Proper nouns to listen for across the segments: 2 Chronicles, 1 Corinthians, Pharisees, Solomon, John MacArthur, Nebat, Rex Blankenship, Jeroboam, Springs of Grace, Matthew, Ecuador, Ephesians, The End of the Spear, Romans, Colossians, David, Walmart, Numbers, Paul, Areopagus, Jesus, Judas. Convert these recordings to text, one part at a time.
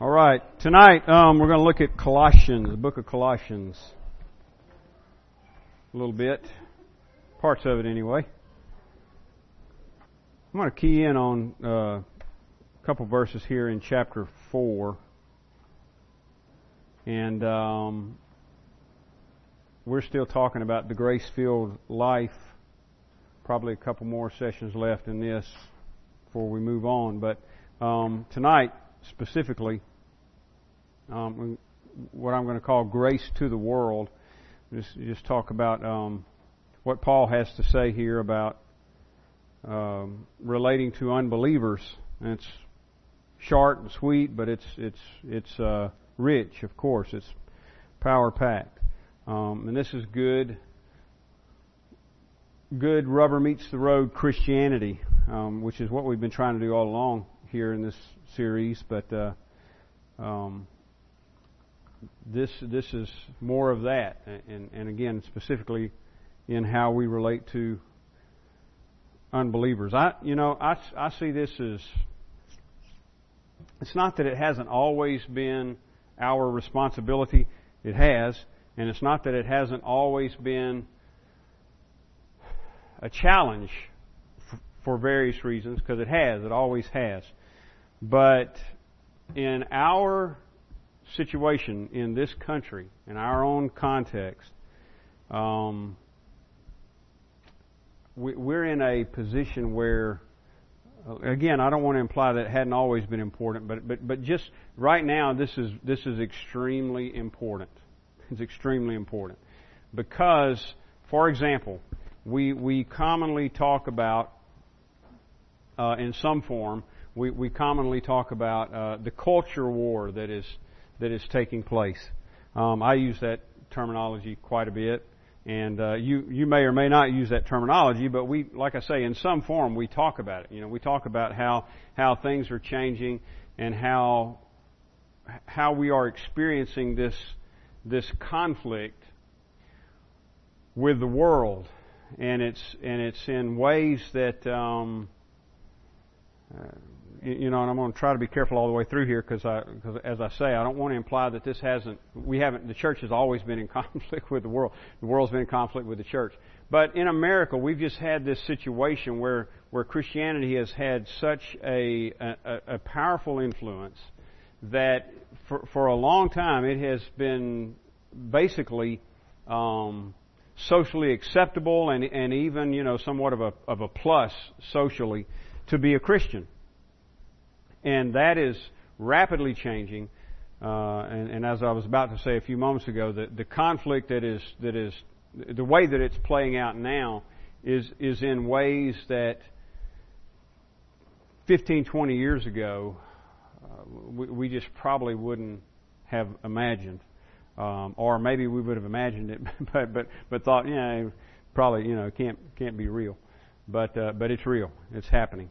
All right. Tonight, we're going to look at Colossians, the book of Colossians. A little bit. Parts of it, anyway. I'm going to key in on a couple verses here in chapter 4. And we're still talking about the grace-filled life. Probably a couple more sessions left in this before we move on. But tonight, specifically, what I'm going to call grace to the world, just talk about what Paul has to say here about relating to unbelievers. And it's short and sweet, but it's rich, of course. It's power-packed. And this is good rubber-meets-the-road Christianity, which is what we've been trying to do all along here in this series. But this is more of that. And again, specifically in how we relate to unbelievers. I see this as... It's not that it hasn't always been our responsibility. It has. And it's not that it hasn't always been a challenge for various reasons, because it has. It always has. But in our situation in this country, in our own context, we're in a position where, again, I don't want to imply that it hadn't always been important, but just right now, this is extremely important. It's extremely important because, for example, we commonly talk about, in some form, we commonly talk about the culture war that is taking place. I use that terminology quite a bit, and you may or may not use that terminology, but we, like I say, in some form, we talk about it. You know, we talk about how things are changing and how we are experiencing this conflict with the world. And it's in ways that, and I'm going to try to be careful all the way through here because as I say, I don't want to imply that the church has always been in conflict with the world. The world's been in conflict with the church. But in America, we've just had this situation where Christianity has had such a powerful influence that for a long time it has been basically, socially acceptable and even, somewhat of a plus socially to be a Christian. And that is rapidly changing. And as I was about to say a few moments ago, the conflict that is the way that it's playing out now is in ways that 15, 20 years ago, we just probably wouldn't have imagined. Or maybe we would have imagined it, but thought, probably, can't be real. But it's real. It's happening.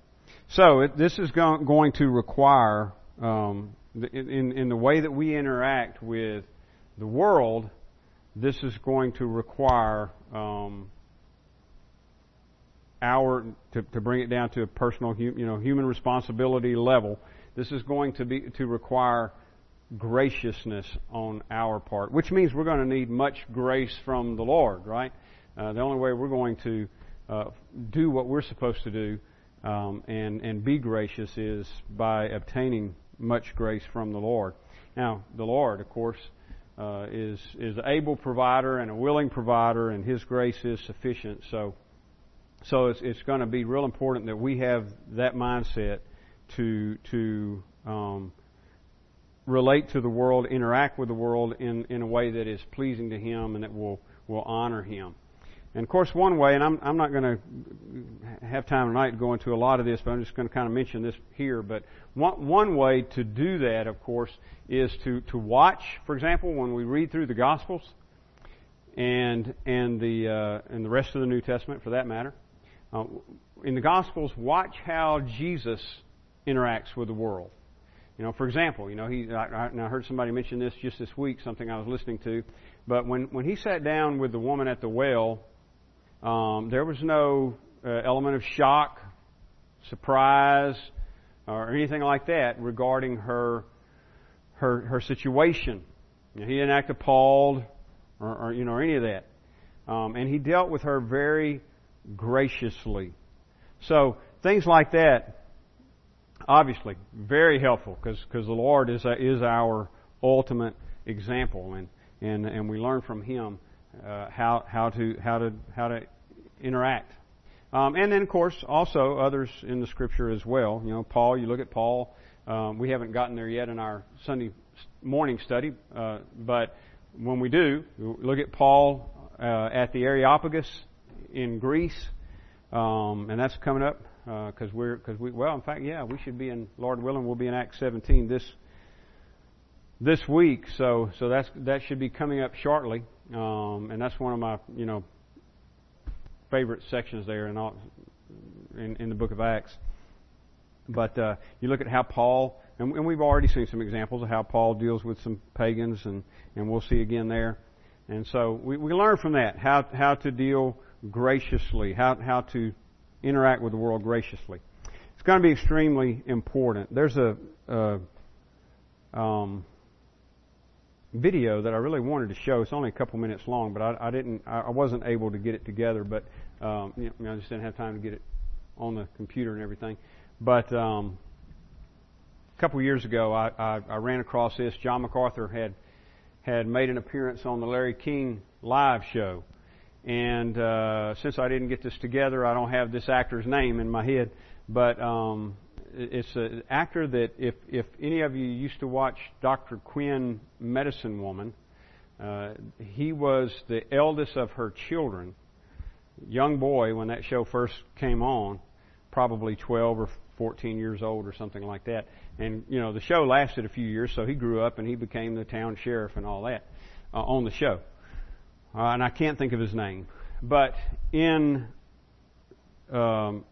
So this is going to require, in the way that we interact with the world, this is going to require to bring it down to a personal, human responsibility level. This is going to require graciousness on our part, which means we're going to need much grace from the Lord, right? The only way we're going to do what we're supposed to do and be gracious is by obtaining much grace from the Lord. Now, the Lord, of course, is an able provider and a willing provider, and His grace is sufficient. So it's going to be real important that we have that mindset to relate to the world, interact with the world in a way that is pleasing to Him and that will honor Him. And of course, one way, and I'm not going to have time tonight to go into a lot of this, but I'm just going to kind of mention this here. But one way to do that, of course, is to watch. For example, when we read through the Gospels and the rest of the New Testament, for that matter, in the Gospels, watch how Jesus interacts with the world. For example, I heard somebody mention this just this week, something I was listening to. But when he sat down with the woman at the well, there was no element of shock, surprise, or anything like that regarding her her situation. You know, he didn't act appalled or any of that. And he dealt with her very graciously. So things like that, obviously, very helpful because the Lord is our ultimate example, and we learn from Him how to interact. And then, of course, also others in the Scripture as well. You know, Paul. You look at Paul. We haven't gotten there yet in our Sunday morning study, but when we do, look at Paul at the Areopagus in Greece, and that's coming up we should be in, Lord willing, we'll be in Acts 17 this week. So that should be coming up shortly, and that's one of my favorite sections there in the book of Acts. But you look at how Paul, and we've already seen some examples of how Paul deals with some pagans, and we'll see again there. And so we learn from that how to deal graciously, how to interact with the world graciously. It's going to be extremely important. There's a video that I really wanted to show. It's only a couple minutes long, but I wasn't able to get it together. But I just didn't have time to get it on the computer and everything. But a couple years ago, I ran across this. John MacArthur had made an appearance on the Larry King Live show. And since I didn't get this together, I don't have this actor's name in my head. But it's an actor that if any of you used to watch Dr. Quinn, Medicine Woman, he was the eldest of her children. Young boy when that show first came on, probably 12 or 14 years old or something like that. And, the show lasted a few years, so he grew up and he became the town sheriff and all that on the show. And I can't think of his name. But and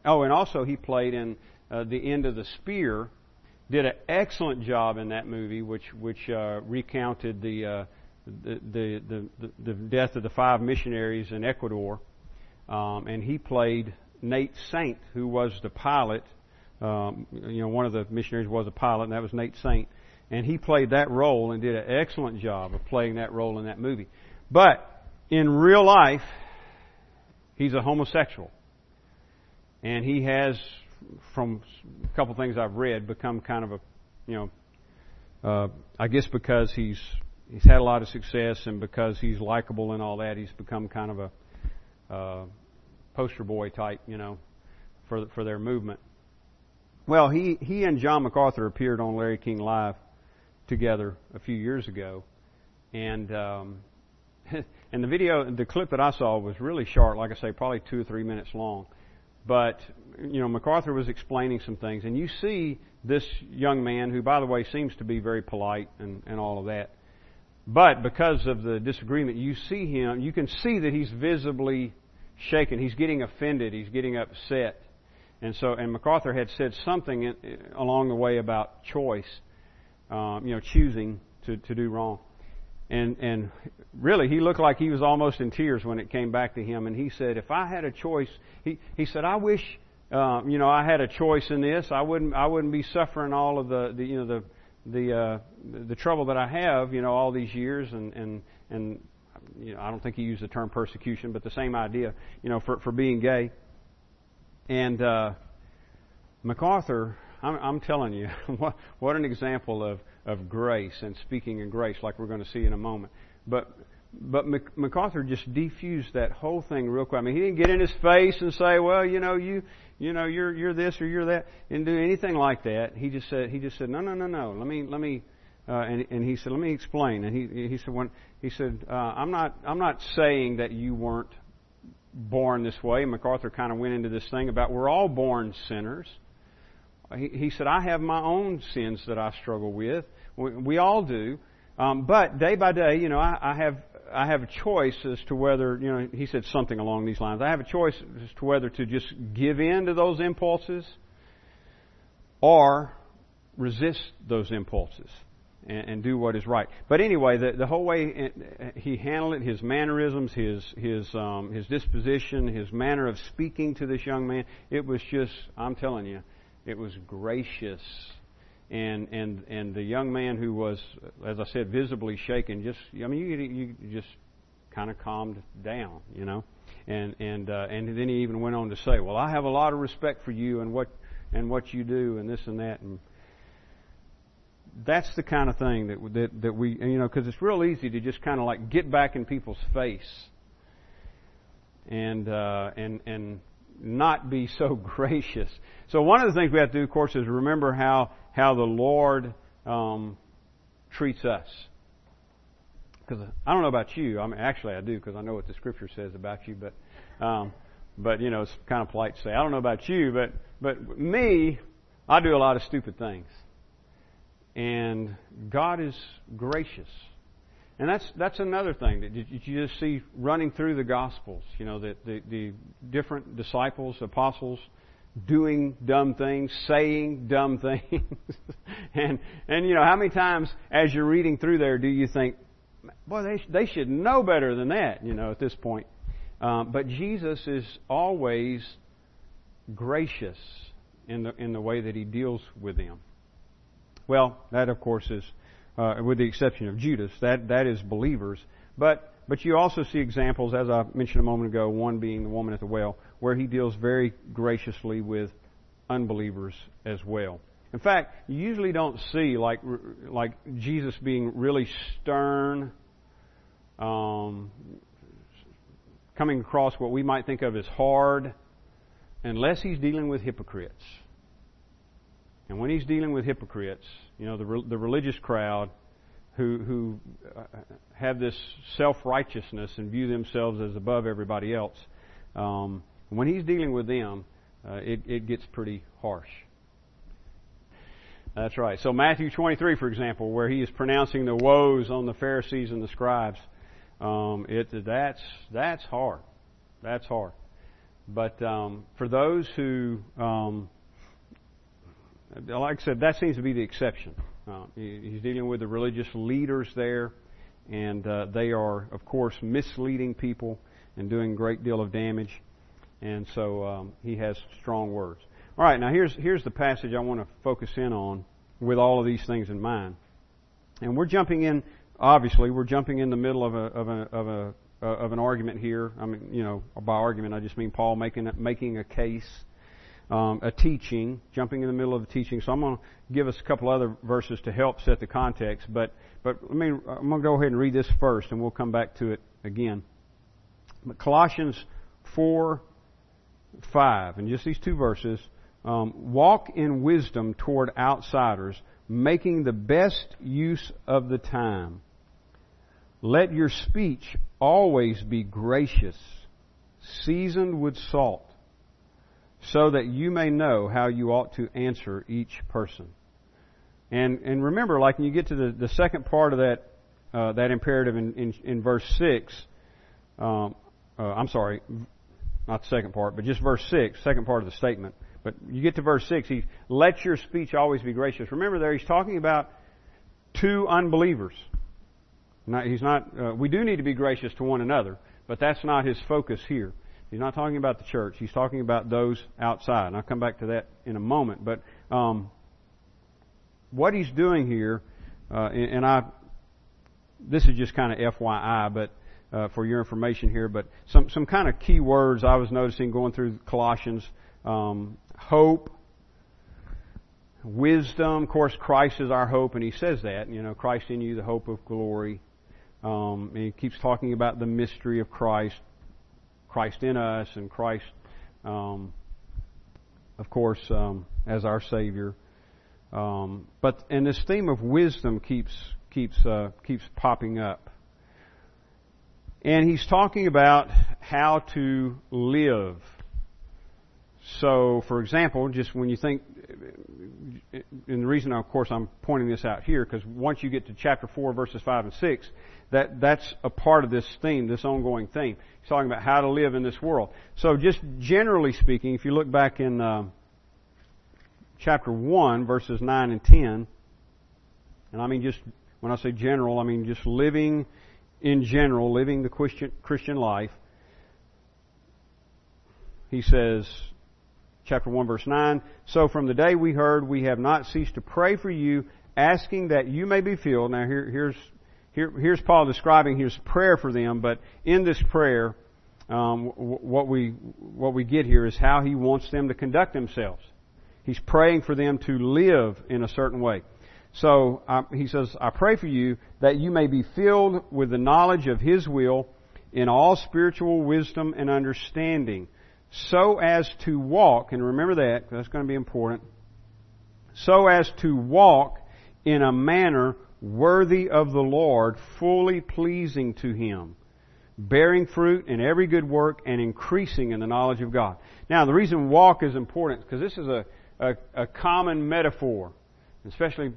also he played in The End of the Spear, did an excellent job in that movie, which recounted the death of the 5 missionaries in Ecuador. And he played Nate Saint, who was the pilot. One of the missionaries was a pilot, and that was Nate Saint. And he played that role and did an excellent job of playing that role in that movie. But in real life, he's a homosexual. And he has, from a couple things I've read, become kind of a, I guess because he's had a lot of success and because he's likable and all that, he's become kind of a poster boy type, for their movement. Well, he and John MacArthur appeared on Larry King Live together a few years ago, and the clip that I saw was really short, like I say, probably 2 or 3 minutes long. But MacArthur was explaining some things, and you see this young man, who, by the way, seems to be very polite and all of that. But because of the disagreement, you see him. You can see that he's visibly shaken. He's getting offended. He's getting upset. And MacArthur had said something along the way about choice, choosing to do wrong. And really, he looked like he was almost in tears when it came back to him. And he said, if I had a choice, he said, I wish, I had a choice in this. I wouldn't be suffering all of the trouble that I have, all these years. And I don't think he used the term persecution, but the same idea, for being gay. And MacArthur, I'm telling you, what an example of grace and speaking in grace, like we're going to see in a moment. But MacArthur just defused that whole thing real quick. I mean, he didn't get in his face and say, "Well, you're this or you're that," and do anything like that. He just said, "No. Let me." And he said, "Let me explain." And he said, "I'm not saying that you weren't born this way." MacArthur kind of went into this thing about we're all born sinners. He said, I have my own sins that I struggle with. We all do. But day by day, I have a choice as to whether, he said something along these lines. I have a choice as to whether to just give in to those impulses or resist those impulses and do what is right. But anyway, the whole way he handled it, his mannerisms, his disposition, his manner of speaking to this young man, it was just, I'm telling you, it was gracious. and the young man who was, as I said, visibly shaken, you just kind of calmed down, you know. And then he even went on to say, well, I have a lot of respect for you and what you do and this and that. And that's the kind of thing that we, you know, because it's real easy to just kind of like get back in people's face and not be so gracious. So one of the things we have to do, of course, is remember how the Lord treats us. Because I don't know about you. I mean, actually, I do, because I know what the Scripture says about you. But you know, it's kind of polite to say, I don't know about you, but me, I do a lot of stupid things. And God is gracious, and that's another thing that you just see running through the Gospels. You know, that the different disciples, apostles, doing dumb things, saying dumb things, and you know, how many times as you're reading through there do you think, boy, they should know better than that, you know, at this point. But Jesus is always gracious in the way that He deals with them. Well, that of course is, with the exception of Judas, that is believers. But you also see examples, as I mentioned a moment ago, one being the woman at the well, where He deals very graciously with unbelievers as well. In fact, you usually don't see like Jesus being really stern, coming across what we might think of as hard, unless He's dealing with hypocrites. And when He's dealing with hypocrites, you know, the religious crowd who have this self-righteousness and view themselves as above everybody else, when He's dealing with them, it gets pretty harsh. That's right. So Matthew 23, for example, where He is pronouncing the woes on the Pharisees and the scribes, that's hard. That's hard. But for those who... like I said, that seems to be the exception. He's dealing with the religious leaders there, and they are, of course, misleading people and doing a great deal of damage. And so He has strong words. All right, now here's the passage I want to focus in on with all of these things in mind. And we're jumping in. Obviously, we're jumping in the middle of an argument here. I mean, you know, by argument I just mean Paul making a case. A teaching, jumping in the middle of a teaching. So I'm going to give us a couple other verses to help set the context. But I'm going to go ahead and read this first, and we'll come back to it again. But Colossians 4:5, and just these two verses, walk in wisdom toward outsiders, making the best use of the time. Let your speech always be gracious, seasoned with salt, so that you may know how you ought to answer each person. And remember, like when you get to the second part of that imperative in verse 6, I'm sorry, not the second part, but just verse 6, second part of the statement. But you get to verse 6, he let your speech always be gracious. Remember there, he's talking about two unbelievers. We do need to be gracious to one another, but that's not his focus here. He's not talking about the church. He's talking about those outside. And I'll come back to that in a moment. But what he's doing here, this is just kind of FYI, but for your information here, but some kind of key words I was noticing going through Colossians, hope, wisdom. Of course, Christ is our hope, and he says that. You know, Christ in you, the hope of glory. And he keeps talking about the mystery of Christ. Christ in us, and Christ, of course, as our Savior. But this theme of wisdom keeps popping up, and he's talking about how to live. So, for example, just when you think, and the reason, of course, I'm pointing this out here, because once you get to chapter 4, verses 5 and 6, that's a part of this theme, this ongoing theme. He's talking about how to live in this world. So, just generally speaking, if you look back in chapter 1, verses 9 and 10, and I mean just, when I say general, I mean just living in general, living the Christian life, he says, chapter 1, verse 9. So from the day we heard, we have not ceased to pray for you, asking that you may be filled. Now here's Paul describing his prayer for them, but in this prayer, what we get here is how he wants them to conduct themselves. He's praying for them to live in a certain way. So he says, I pray for you that you may be filled with the knowledge of His will in all spiritual wisdom and understanding, so as to walk, and remember that, that's going to be important, so as to walk in a manner worthy of the Lord, fully pleasing to Him, bearing fruit in every good work and increasing in the knowledge of God. Now, the reason walk is important is because this is a common metaphor, especially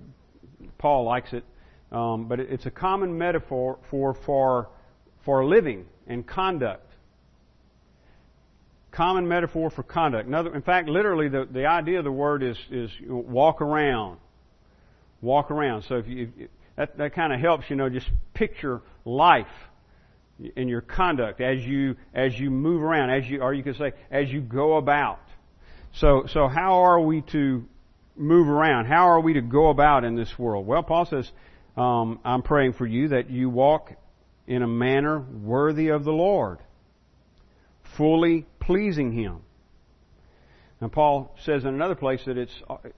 Paul likes it, but it's a common metaphor for living and conduct. Common metaphor for conduct. In fact, literally, the idea of the word is walk around. Walk around. So that kind of helps, just picture life in your conduct as you move around, as you go about. So how are we to move around? How are we to go about in this world? Well, Paul says, I'm praying for you that you walk in a manner worthy of the Lord, fully pleasing Him. Now, Paul says in another place that it's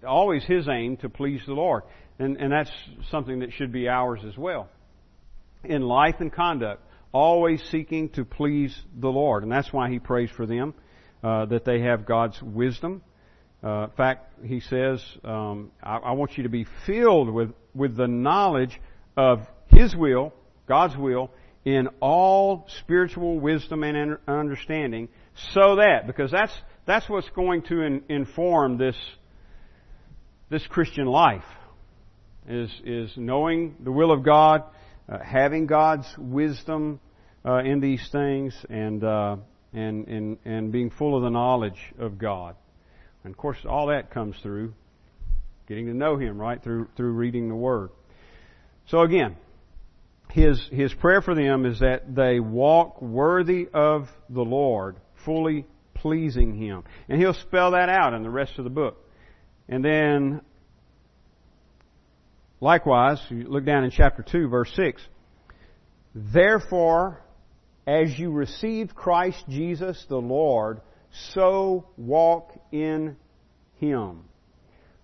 always his aim to please the Lord. And that's something that should be ours as well. In life and conduct, always seeking to please the Lord. And that's why he prays for them, that they have God's wisdom. In fact, he says, I want you to be filled with the knowledge of His will, God's will, in all spiritual wisdom and understanding, so that, because that's what's going to inform this Christian life, is knowing the will of God, having God's wisdom in these things, and being full of the knowledge of God. And, of course, all that comes through getting to know Him, right, through reading the Word. So, again, his prayer for them is that they walk worthy of the Lord, fully pleasing Him. And he'll spell that out in the rest of the book. And then, likewise, you look down in chapter 2, verse 6. Therefore, as you received Christ Jesus the Lord, so walk in Him,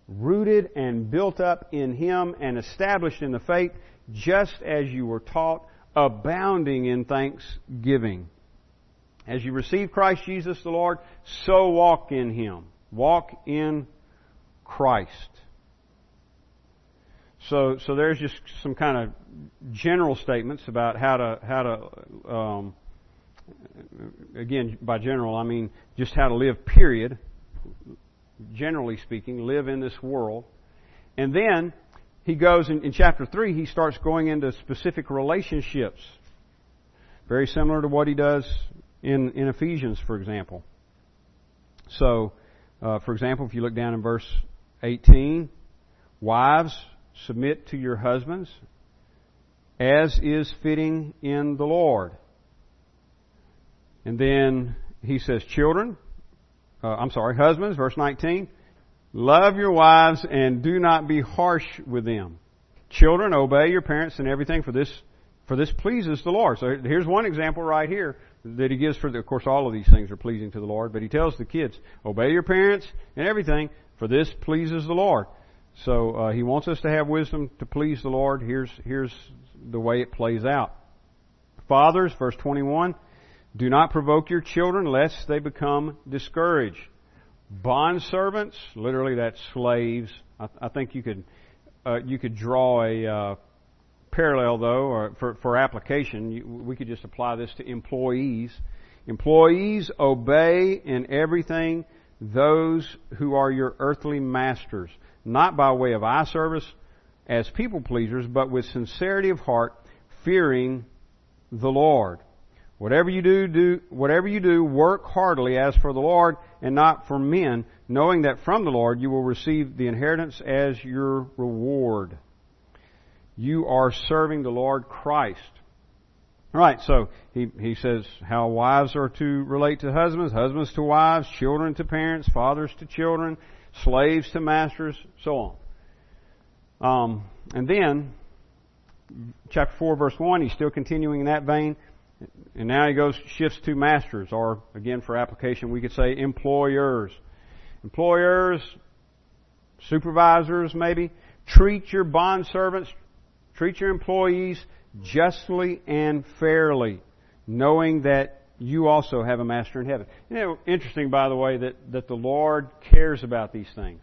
rooted and built up in Him and established in the faith, just as you were taught, abounding in thanksgiving. As you receive Christ Jesus the Lord, so walk in Him. Walk in Christ. So there's just some kind of general statements about how to again, by general, I mean just how to live, period. Generally speaking, live in this world. And then he goes in chapter 3, he starts going into specific relationships. Very similar to what he does in Ephesians, for example. So, for example, if you look down in verse 18, wives, submit to your husbands as is fitting in the Lord. And then he says, husbands, verse 19, love your wives and do not be harsh with them. Children, obey your parents in everything, for this pleases the Lord. So here's one example right here that he gives of course, all of these things are pleasing to the Lord, but he tells the kids, obey your parents in everything, for this pleases the Lord. So he wants us to have wisdom to please the Lord. Here's the way it plays out. Fathers, verse 21, do not provoke your children, lest they become discouraged. Bondservants, literally that's slaves. I think you could draw a parallel, though, or for application. We could just apply this to employees. Employees, obey in everything those who are your earthly masters, not by way of eye service as people pleasers, but with sincerity of heart, fearing the Lord. Whatever you do, work heartily as for the Lord and not for men, knowing that from the Lord you will receive the inheritance as your reward. You are serving the Lord Christ. All right, so he says how wives are to relate to husbands, husbands to wives, children to parents, fathers to children, slaves to masters, so on. And then, chapter 4, verse 1, he's still continuing in that vein. And now he shifts to masters, or again for application we could say employers. Employers, supervisors maybe, treat your bondservants, treat your employees justly and fairly, knowing that you also have a master in heaven. You know, interesting, by the way, that the Lord cares about these things.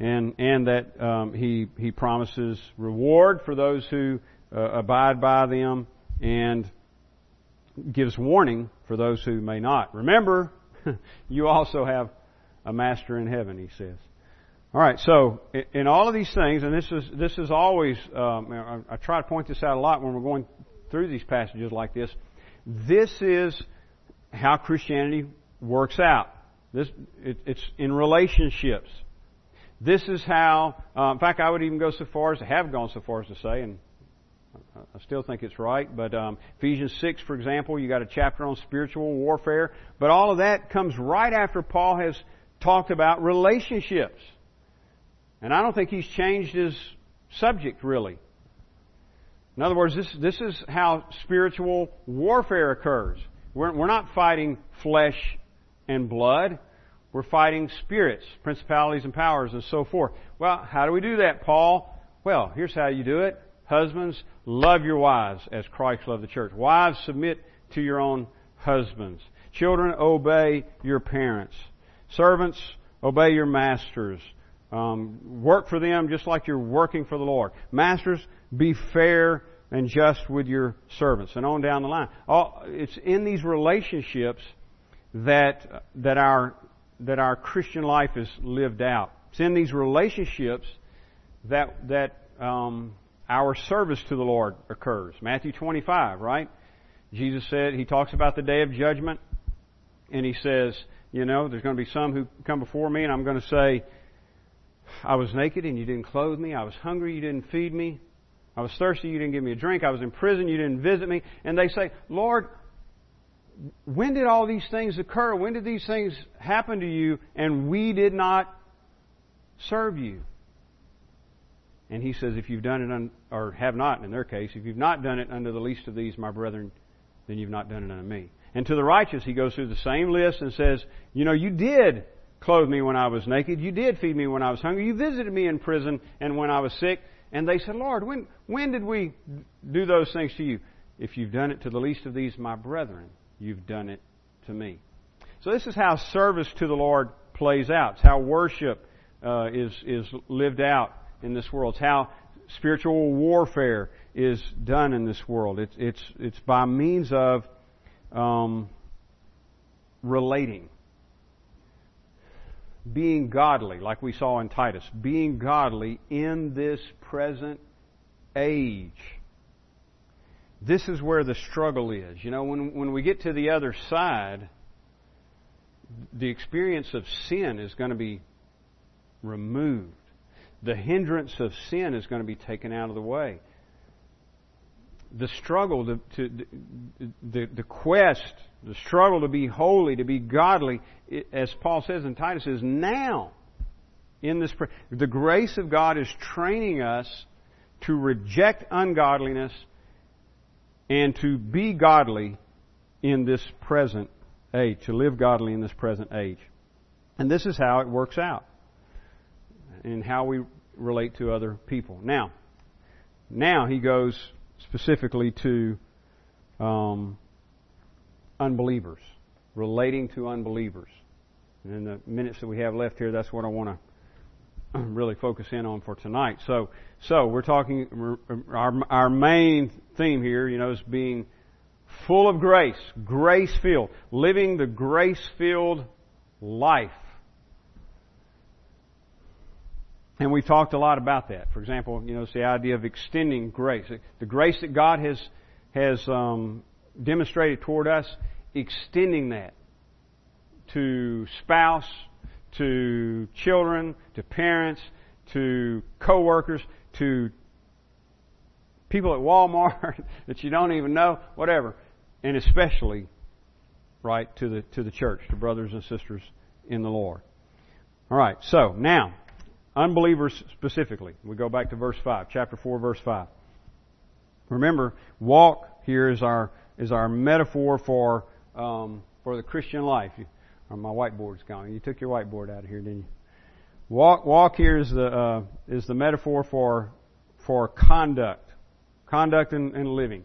And that He promises reward for those who abide by them, and gives warning for those who may not. Remember, you also have a master in heaven, he says. All right, so in all of these things, and this is always, I try to point this out a lot when we're going through these passages like this. This is how Christianity works out. It's in relationships. This is how. In fact, I would even go so far as to have gone so far as to say, and I still think it's right. But Ephesians 6, for example, you got a chapter on spiritual warfare. But all of that comes right after Paul has talked about relationships. And I don't think he's changed his subject, really. In other words, this is how spiritual warfare occurs. We're not fighting flesh and blood. We're fighting spirits, principalities and powers, and so forth. Well, how do we do that, Paul? Well, here's how you do it. Husbands, love your wives as Christ loved the church. Wives, submit to your own husbands. Children, obey your parents. Servants, obey your masters. Work for them just like you're working for the Lord. Masters, be fair and just with your servants, and on down the line. It's in these relationships that our Christian life is lived out. It's in these relationships that our service to the Lord occurs. Matthew 25, right? Jesus said, He talks about the day of judgment, and He says, you know, there's going to be some who come before me, and I'm going to say, I was naked and you didn't clothe me. I was hungry, you didn't feed me. I was thirsty, you didn't give me a drink. I was in prison, you didn't visit me. And they say, Lord, when did all these things occur? When did these things happen to you and we did not serve you? And He says, if you've done it, or have not in their case, if you've not done it unto the least of these, my brethren, then you've not done it unto me. And to the righteous, He goes through the same list and says, you know, you did clothed me when I was naked. You did feed me when I was hungry. You visited me in prison and when I was sick. And they said, Lord, when did we do those things to you? If you've done it to the least of these, my brethren, you've done it to me. So this is how service to the Lord plays out. It's how worship is lived out in this world. It's how spiritual warfare is done in this world. It's by means of relating. Being godly, like we saw in Titus, being godly in this present age. This is where the struggle is. You know, when we get to the other side, the experience of sin is going to be removed. The hindrance of sin is going to be taken out of the way. The struggle, the quest, the struggle to be holy, to be godly, as Paul says in Titus, is now. In this, the grace of God is training us to reject ungodliness and to be godly in this present age, to live godly in this present age. And this is how it works out and how we relate to other people. Now he goes specifically to unbelievers, relating to unbelievers. And in the minutes that we have left here, that's what I want to really focus in on for tonight. So we're talking, our main theme here, you know, is being full of grace, grace-filled, living the grace-filled life. And we've talked a lot about that. For example, you know, it's the idea of extending grace. The grace that God has demonstrated toward us, extending that to spouse, to children, to parents, to co-workers, to people at Walmart that you don't even know, whatever. And especially, right, to the church, to brothers and sisters in the Lord. All right, so now, unbelievers specifically. We go back to verse 5, chapter 4, verse 5. Remember, walk here is our metaphor for the Christian life. My whiteboard's gone. You took your whiteboard out of here, didn't you? Walk here is the metaphor for conduct and living.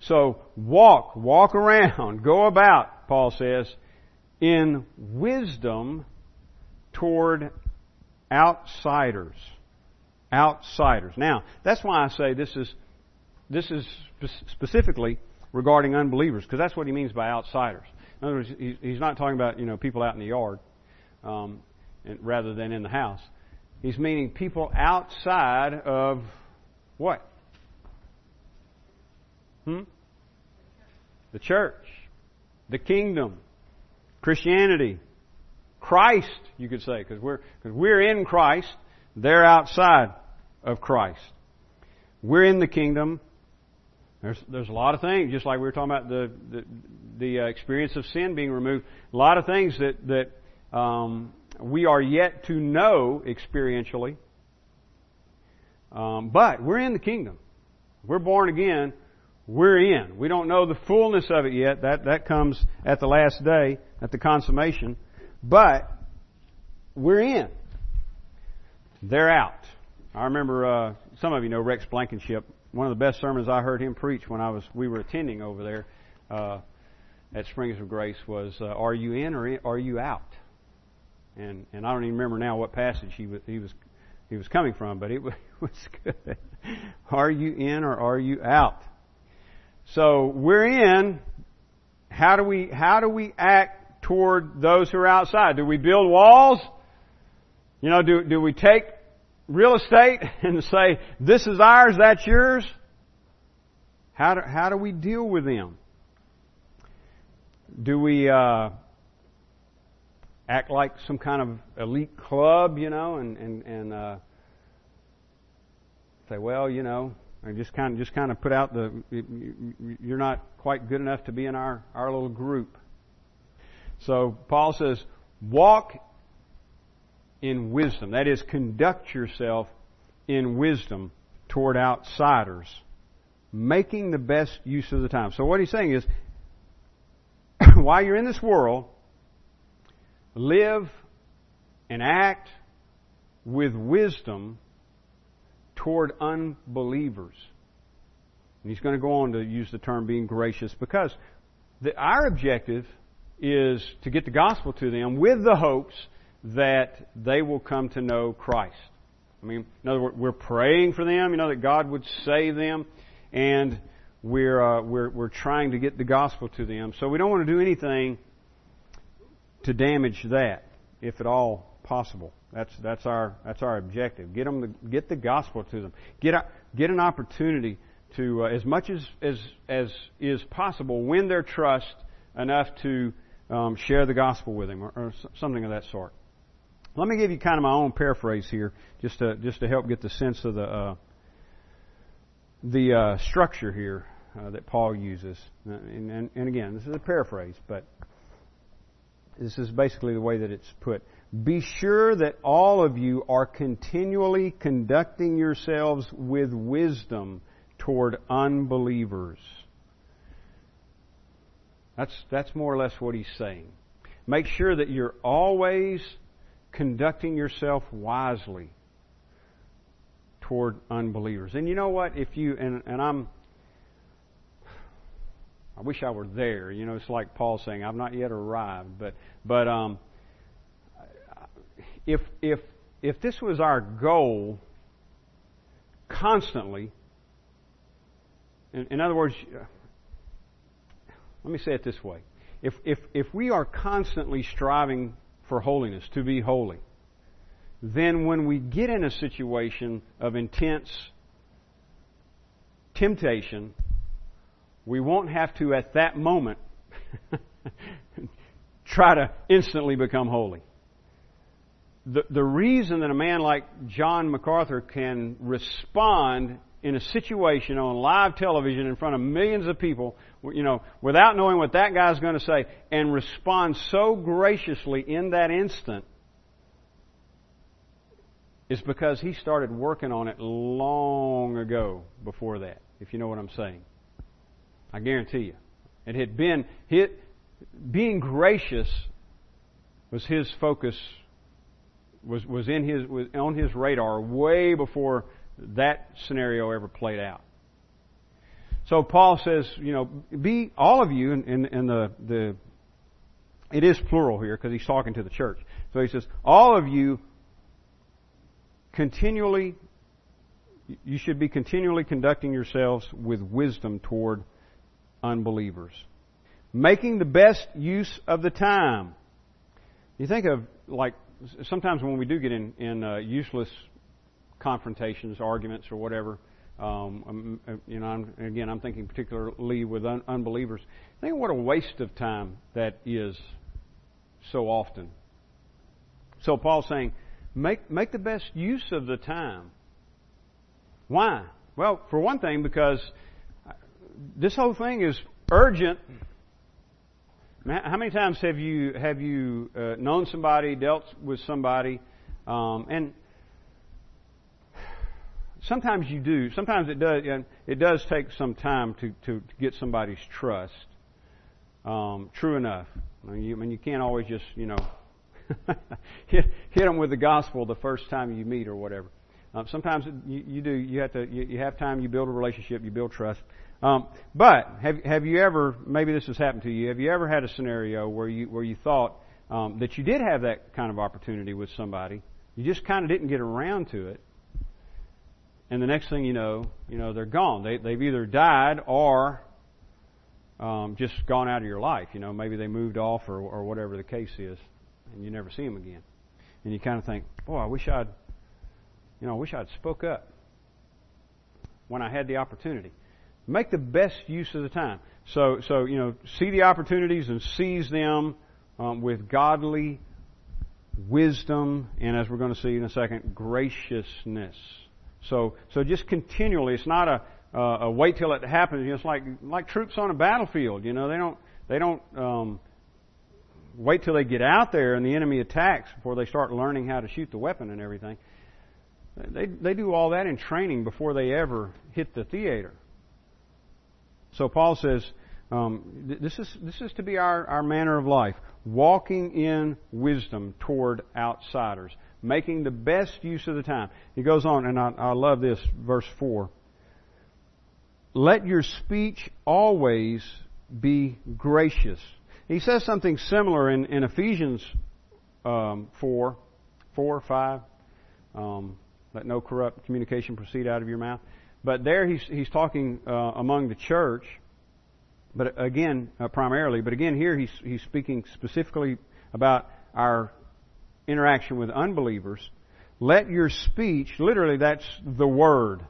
So walk around, go about, Paul says, in wisdom toward outsiders. Outsiders. Now, that's why I say this is specifically regarding unbelievers, because that's what he means by outsiders. In other words, he's not talking about, people out in the yard rather than in the house. He's meaning people outside of what? The church, the kingdom, Christianity, Christ, you could say, because we're in Christ, they're outside of Christ. We're in the kingdom. There's a lot of things, just like we were talking about the experience of sin being removed. A lot of things that we are yet to know experientially. But we're in the kingdom. We're born again. We're in. We don't know the fullness of it yet. That comes at the last day, at the consummation. But we're in. They're out. I remember some of you know Rex Blankenship. One of the best sermons I heard him preach when we were attending over there at Springs of Grace was, "Are you in or are you out?" And I don't even remember now what passage he was coming from, but it was good. Are you in or are you out? So we're in. How do we act toward those who are outside? Do we build walls? Do we take real estate and say, this is ours, that's yours? How do we deal with them? Do we act like some kind of elite club, and say, well, and just kind of put out you're not quite good enough to be in our little group. So Paul says, walk in wisdom. That is, conduct yourself in wisdom toward outsiders, making the best use of the time. So what he's saying is, while you're in this world, live and act with wisdom toward unbelievers. And he's going to go on to use the term being gracious, because our objective is to get the gospel to them with the hopes that they will come to know Christ. I mean, in other words, we're praying for them, that God would save them, and we're trying to get the gospel to them. So we don't want to do anything to damage that, if at all possible. That's our objective. Get the gospel to them. Get an opportunity to as much as is possible win their trust enough to share the gospel with them or something of that sort. Let me give you kind of my own paraphrase here, just to help get the sense of the structure here that Paul uses. And again, this is a paraphrase, but this is basically the way that it's put. Be sure that all of you are continually conducting yourselves with wisdom toward unbelievers. That's more or less what he's saying. Make sure that you're always conducting yourself wisely toward unbelievers. And you know what? If you I wish I were there. It's like Paul saying, "I've not yet arrived," but If this was our goal constantly, in other words, let me say it this way. If we are constantly striving for holiness, to be holy, then when we get in a situation of intense temptation, we won't have to at that moment try to instantly become holy. The reason that a man like John MacArthur can respond in a situation on live television in front of millions of people, you know, without knowing what that guy's going to say, and respond so graciously in that instant, is because he started working on it long ago before that, if you know what I'm saying. I guarantee you. It had been, being gracious was his focus, was on his radar way before that scenario ever played out. So Paul says, you know, be all of you, in the it is plural here because he's talking to the church. So he says, all of you continually, you should be continually conducting yourselves with wisdom toward unbelievers, making the best use of the time. You think of, like, sometimes when we do get in useless confrontations, arguments, or whatever, you know, I'm thinking particularly with unbelievers. Think of what a waste of time that is so often. So Paul's saying, make the best use of the time. Why? Well, for one thing, because this whole thing is urgent. How many times have you known somebody, dealt with somebody, and sometimes you do. Sometimes it does take some time to get somebody's trust. True enough. I mean, you can't always just, you know, hit them with the gospel the first time you meet or whatever. Sometimes you do. You have time. You build a relationship. You build trust. But have you ever? Maybe this has happened to you. Have you ever had a scenario where you thought that you did have that kind of opportunity with somebody? You just kind of didn't get around to it. And the next thing you know they're gone. They've either died or just gone out of your life. You know, maybe they moved off or whatever the case is, and you never see them again. And you kind of think, boy, I wish I'd spoke up when I had the opportunity. Make the best use of the time. So you know, see the opportunities and seize them with godly wisdom, and as we're going to see in a second, graciousness. So just continually, it's not a wait till it happens. You know, it's like troops on a battlefield. You know, they don't wait till they get out there and the enemy attacks before they start learning how to shoot the weapon and everything. They do all that in training before they ever hit the theater. So Paul says, this is to be our manner of life, walking in wisdom toward outsiders, making the best use of the time. He goes on, and I love this, verse 4. Let your speech always be gracious. He says something similar in Ephesians 4, 5. Let no corrupt communication proceed out of your mouth. But there he's talking among the church, but again, primarily. But again, here he's speaking specifically about our interaction with unbelievers. Let your speech, literally that's the word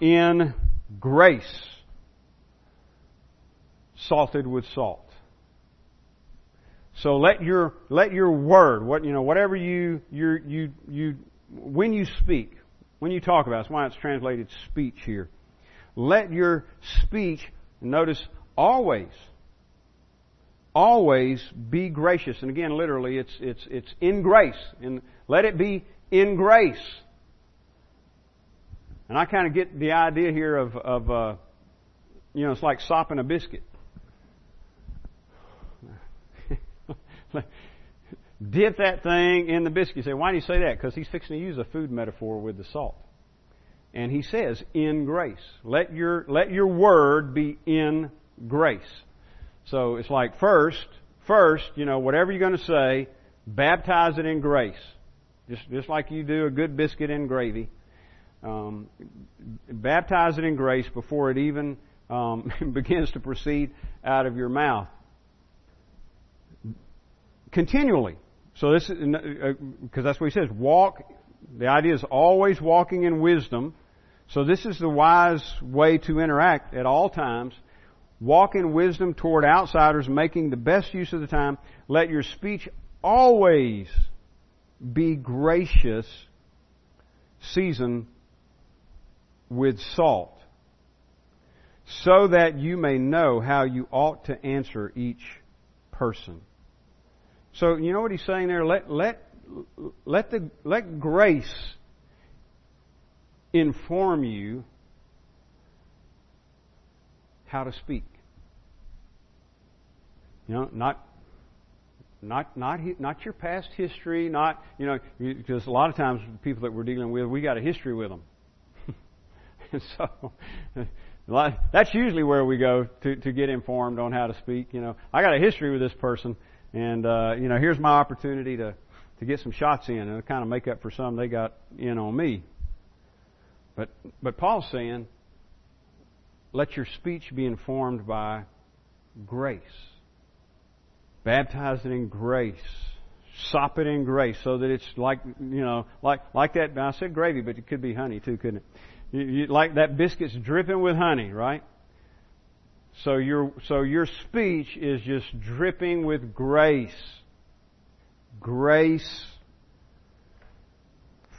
in grace, salted with salt. So let your word, whatever you when you speak, when you talk about, that's why it's translated speech here. Let your speech, notice, always be gracious. And again, literally, it's in grace. And let it be in grace. And I kind of get the idea here of you know, it's like sopping a biscuit. Dip that thing in the biscuit. You say, why do you say that? Because he's fixing to use a food metaphor with the salt. And he says, in grace. Let your word be in grace. So it's like first, you know, whatever you're going to say, baptize it in grace. Just like you do a good biscuit in gravy. Baptize it in grace before it even begins to proceed out of your mouth. Continually. So this is, because that's what he says, walk, the idea is always walking in wisdom. So this is the wise way to interact at all times. Walk in wisdom toward outsiders, making the best use of the time. Let your speech always be gracious, seasoned with salt, so that you may know how you ought to answer each person. So you know what he's saying there? Let grace inform you how to speak. You know, not your past history, not, you know, because a lot of times the people that we're dealing with, we got a history with them. And so that's usually where we go to get informed on how to speak. You know, I got a history with this person, and you know, here's my opportunity to get some shots in and kind of make up for some they got in on me. But Paul's saying, let your speech be informed by grace. Baptize it in grace. Sop it in grace, so that it's like, you know, like that. I said gravy, but it could be honey too, couldn't it? You, like that biscuit's dripping with honey, right? So your speech is just dripping with grace. Grace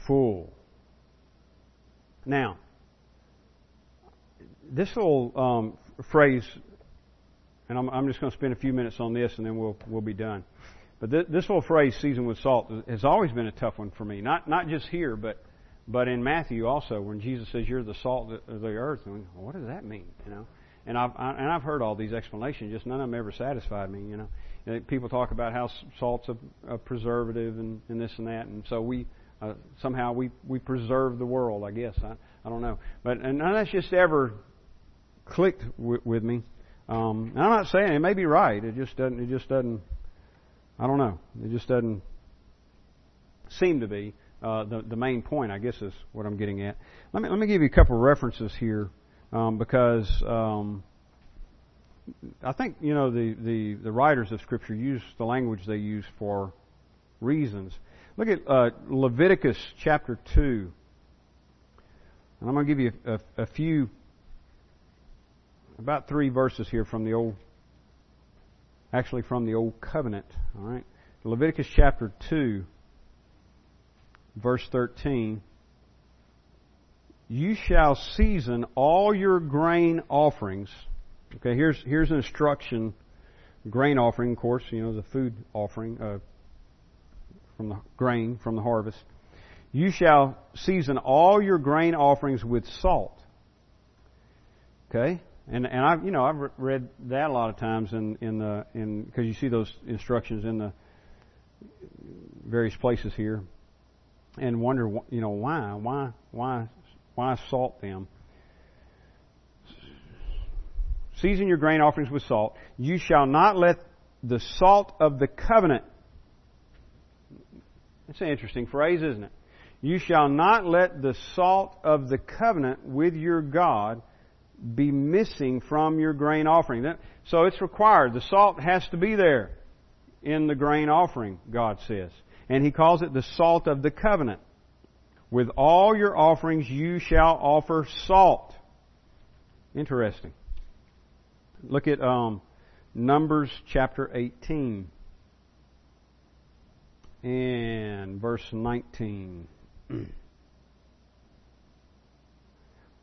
full. Now, this little phrase, and I'm just going to spend a few minutes on this, and then we'll be done. But this little phrase, seasoned with salt, has always been a tough one for me. Not just here, but in Matthew also, when Jesus says, "You're the salt of the earth," and what does that mean? You know, and I've heard all these explanations, just none of them ever satisfied me. You know, and people talk about how salt's a preservative and this and that, and so we. Somehow we preserve the world, I guess. I don't know. But and none of that's just ever clicked with me. And I'm not saying it may be right. It just doesn't I don't know. It just doesn't seem to be the main point, I guess, is what I'm getting at. Let me give you a couple of references here, because I think, you know, the writers of Scripture use the language they use for reasons. Look at Leviticus chapter 2. And I'm going to give you a few, about 3 verses here from the Old Covenant. All right, Leviticus chapter 2, verse 13. You shall season all your grain offerings. Okay, here's an instruction. Grain offering, of course, you know, the food offering, from the grain, from the harvest. You shall season all your grain offerings with salt. Okay? And I've read that a lot of times in because you see those instructions in the various places here, and wonder, you know, why salt them? Season your grain offerings with salt. You shall not let the salt of the covenant. It's an interesting phrase, isn't it? You shall not let the salt of the covenant with your God be missing from your grain offering. So it's required. The salt has to be there in the grain offering, God says. And He calls it the salt of the covenant. With all your offerings you shall offer salt. Interesting. Look at Numbers chapter 18. And verse 19.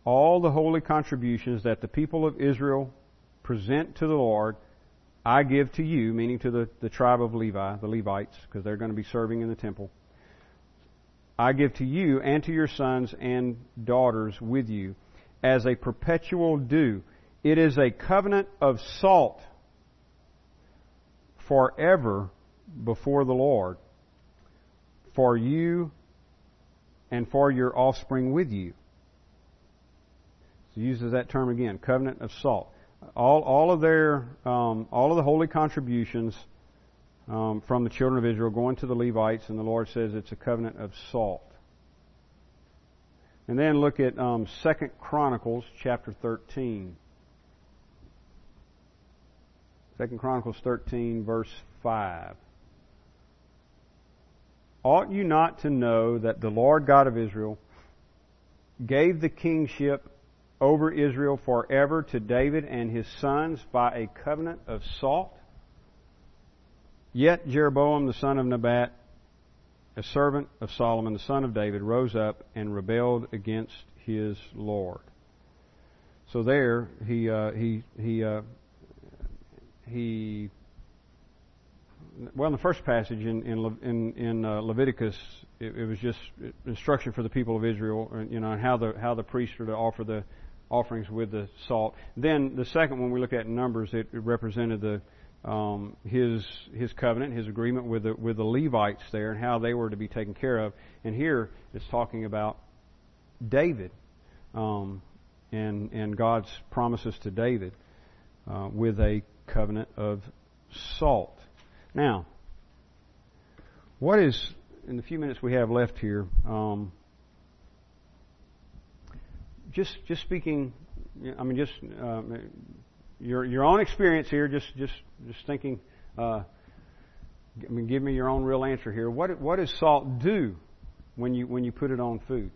All the holy contributions that the people of Israel present to the Lord, I give to you, meaning to the tribe of Levi, the Levites, because they're going to be serving in the temple. I give to you and to your sons and daughters with you as a perpetual due. It is a covenant of salt forever before the Lord, for you and for your offspring with you. So uses that term again, covenant of salt. All of the holy contributions from the children of Israel going to the Levites, and the Lord says it's a covenant of salt. And then look at 2 Chronicles chapter 13. 2 Chronicles 13, verse 5. Ought you not to know that the Lord God of Israel gave the kingship over Israel forever to David and his sons by a covenant of salt? Yet Jeroboam the son of Nebat, a servant of Solomon the son of David, rose up and rebelled against his Lord. So there he well, in the first passage in Leviticus, it was just instruction for the people of Israel, you know, and how the priests are to offer the offerings with the salt. Then the second one we looked at in Numbers, it represented the his covenant, his agreement with the Levites there, and how they were to be taken care of. And here it's talking about David and God's promises to David with a covenant of salt. Now, what is, in the few minutes we have left here, just speaking, I mean, just your own experience here, just thinking, I mean, give me your own real answer here. What does salt do when you put it on food?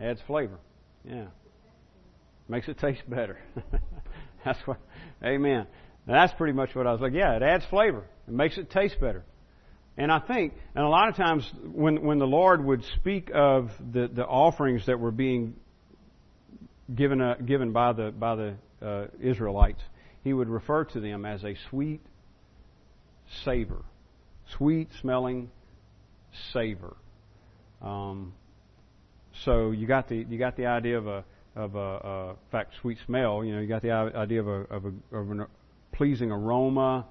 Adds flavor. Yeah. Makes it taste better. That's what, amen. And that's pretty much what I was like. Yeah, it adds flavor. It makes it taste better. And I think, and a lot of times when the Lord would speak of the offerings that were being given by the Israelites, He would refer to them as a sweet savor, sweet smelling savor. So you got the idea of a in fact, sweet smell. You know, you got the idea of an pleasing aroma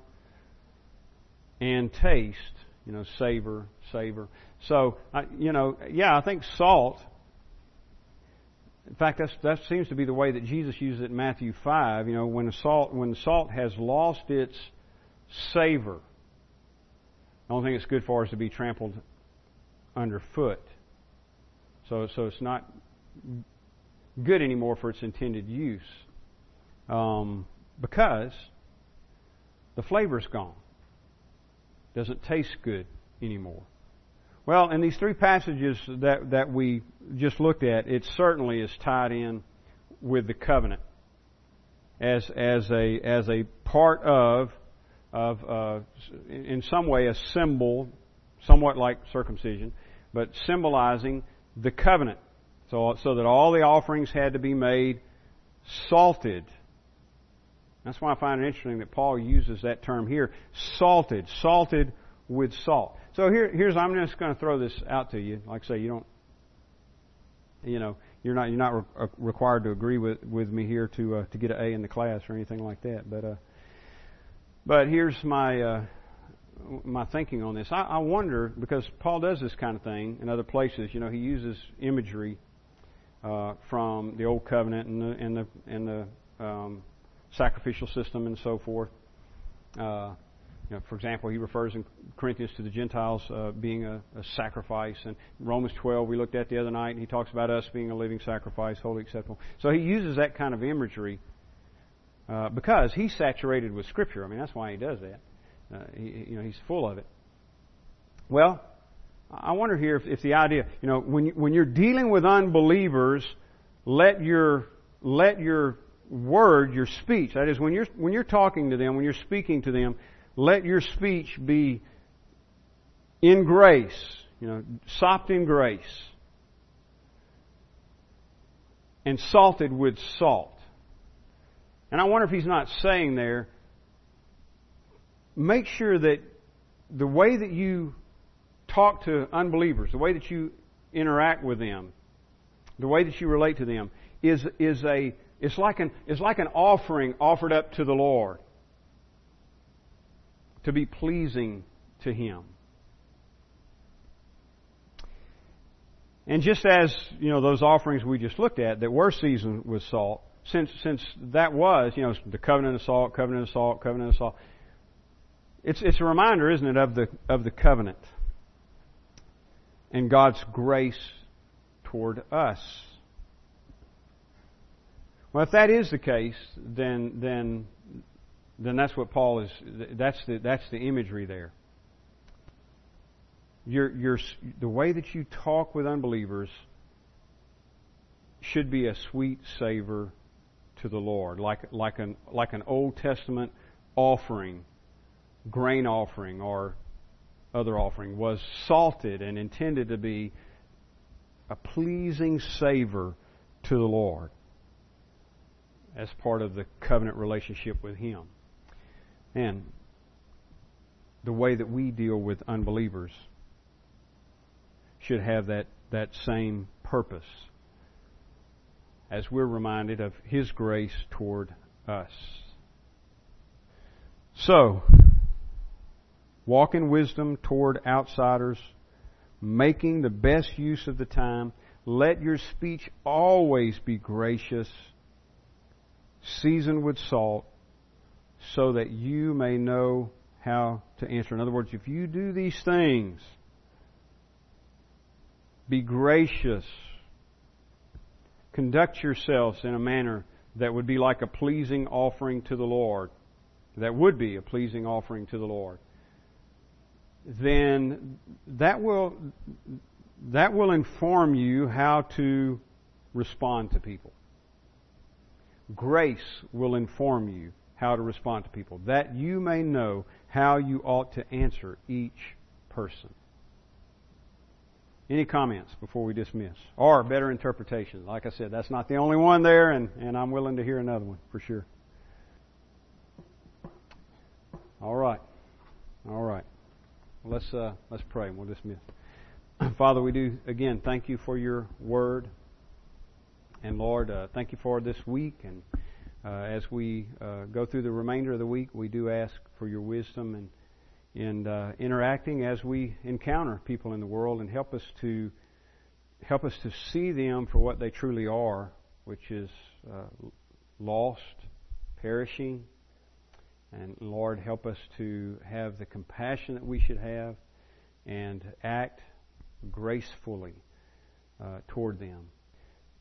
and taste, you know, savor. So, I think salt, in fact, that seems to be the way that Jesus uses it in Matthew 5, you know, when the salt has lost its savor, the only thing it's good for is to be trampled underfoot. So it's not good anymore for its intended use, because the flavor's gone. Doesn't taste good anymore. Well, in these three passages that we just looked at, it certainly is tied in with the covenant as a part of in some way a symbol, somewhat like circumcision, but symbolizing the covenant. So that all the offerings had to be made salted. That's why I find it interesting that Paul uses that term here, salted with salt. So here's I'm just going to throw this out to you. Like I say, you're not required to agree with me here to get an A in the class or anything like that. But here's my thinking on this. I wonder, because Paul does this kind of thing in other places. You know, he uses imagery from the Old Covenant and the sacrificial system and so forth. For example, he refers in Corinthians to the Gentiles being a sacrifice. And Romans 12 we looked at the other night, and he talks about us being a living sacrifice, wholly acceptable. So he uses that kind of imagery because he's saturated with Scripture. I mean, that's why he does that. He's full of it. Well, I wonder here if the idea, when you're dealing with unbelievers, let your word, your speech, that is, when you're talking to them, when you're speaking to them, let your speech be in grace, sopped in grace and salted with salt. And I wonder if he's not saying there, make sure that the way that you talk to unbelievers, the way that you interact with them, the way that you relate to them is like an offering offered up to the Lord to be pleasing to Him. And just as, those offerings we just looked at that were seasoned with salt, since that was, the covenant of salt, it's a reminder, isn't it, of the covenant and God's grace toward us. Well, if that is the case, then that's what Paul is. That's the imagery there. The way that you talk with unbelievers should be a sweet savor to the Lord, like an Old Testament offering, grain offering or other offering was salted and intended to be a pleasing savor to the Lord. That's part of the covenant relationship with Him. And the way that we deal with unbelievers should have that same purpose, as we're reminded of His grace toward us. So, walk in wisdom toward outsiders, making the best use of the time. Let your speech always be gracious, seasoned with salt, so that you may know how to answer. In other words, if you do these things, be gracious. Conduct yourselves in a manner that would be like a pleasing offering to the Lord. That would be a pleasing offering to the Lord. Then that will inform you how to respond to people. Grace will inform you how to respond to people, that you may know how you ought to answer each person. Any comments before we dismiss? Or better interpretation. Like I said, that's not the only one there, and I'm willing to hear another one for sure. All right. Let's pray and we'll dismiss. Father, we do, again, thank you for your word. And Lord, thank you for this week. And as we go through the remainder of the week, we do ask for your wisdom and interacting as we encounter people in the world, and help us to see them for what they truly are, which is lost, perishing. And Lord, help us to have the compassion that we should have and act gracefully toward them.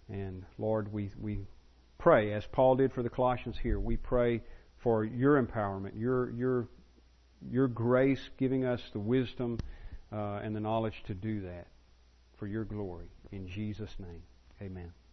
And Lord, we pray, as Paul did for the Colossians here, we pray for your empowerment, your grace, giving us the wisdom and the knowledge to do that for your glory. In Jesus' name, amen.